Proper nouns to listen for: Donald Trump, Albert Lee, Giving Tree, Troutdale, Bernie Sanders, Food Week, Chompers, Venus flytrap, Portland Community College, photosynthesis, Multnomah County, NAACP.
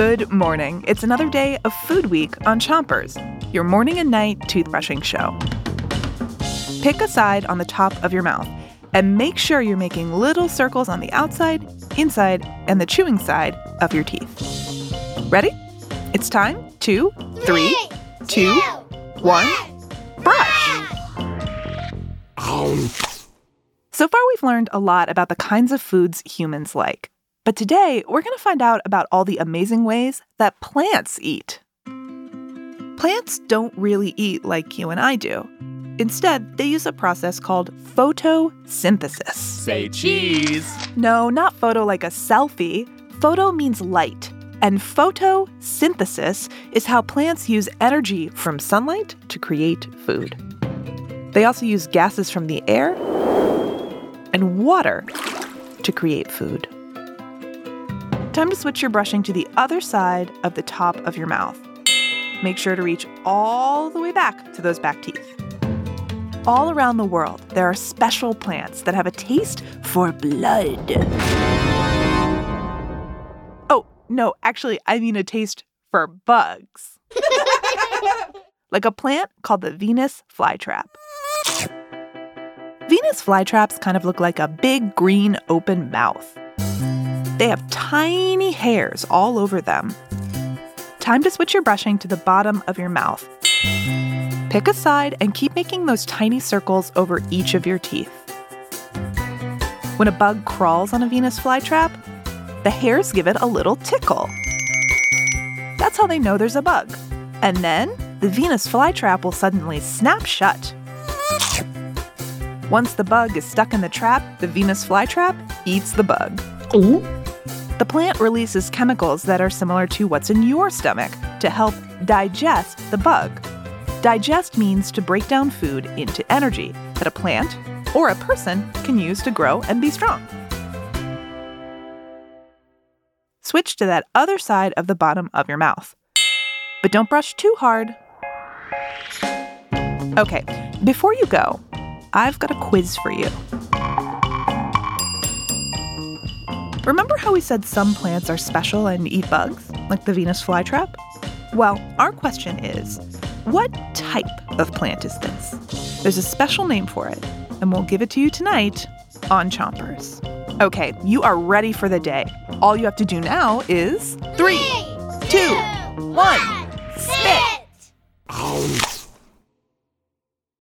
Good morning. It's another day of Food Week on Chompers, your morning and night toothbrushing show. Pick a side on the top of your mouth and make sure you're making little circles on the outside, inside, and the chewing side of your teeth. Ready? It's time to 3, 2, 1, brush! So far, we've learned a lot about the kinds of foods humans like. But today, we're going to find out about all the amazing ways that plants eat. Plants don't really eat like you and I do. Instead, they use a process called photosynthesis. Say cheese! No, not photo like a selfie. Photo means light. And photosynthesis is how plants use energy from sunlight to create food. They also use gases from the air and water to create food. Time to switch your brushing to the other side of the top of your mouth. Make sure to reach all the way back to those back teeth. All around the world, there are special plants that have a taste for blood. Oh, no, actually, I mean a taste for bugs. Like a plant called the Venus flytrap. Venus flytraps kind of look like a big green open mouth. They have tiny hairs all over them. Time to switch your brushing to the bottom of your mouth. Pick a side and keep making those tiny circles over each of your teeth. When a bug crawls on a Venus flytrap, the hairs give it a little tickle. That's how they know there's a bug. And then the Venus flytrap will suddenly snap shut. Once the bug is stuck in the trap, the Venus flytrap eats the bug. Ooh. The plant releases chemicals that are similar to what's in your stomach to help digest the bug. Digest means to break down food into energy that a plant or a person can use to grow and be strong. Switch to that other side of the bottom of your mouth. But don't brush too hard. Okay, before you go, I've got a quiz for you. Remember how we said some plants are special and eat bugs, like the Venus flytrap? Well, our question is, what type of plant is this? There's a special name for it, and we'll give it to you tonight on Chompers. Okay, you are ready for the day. All you have to do now is 3, 2, 1.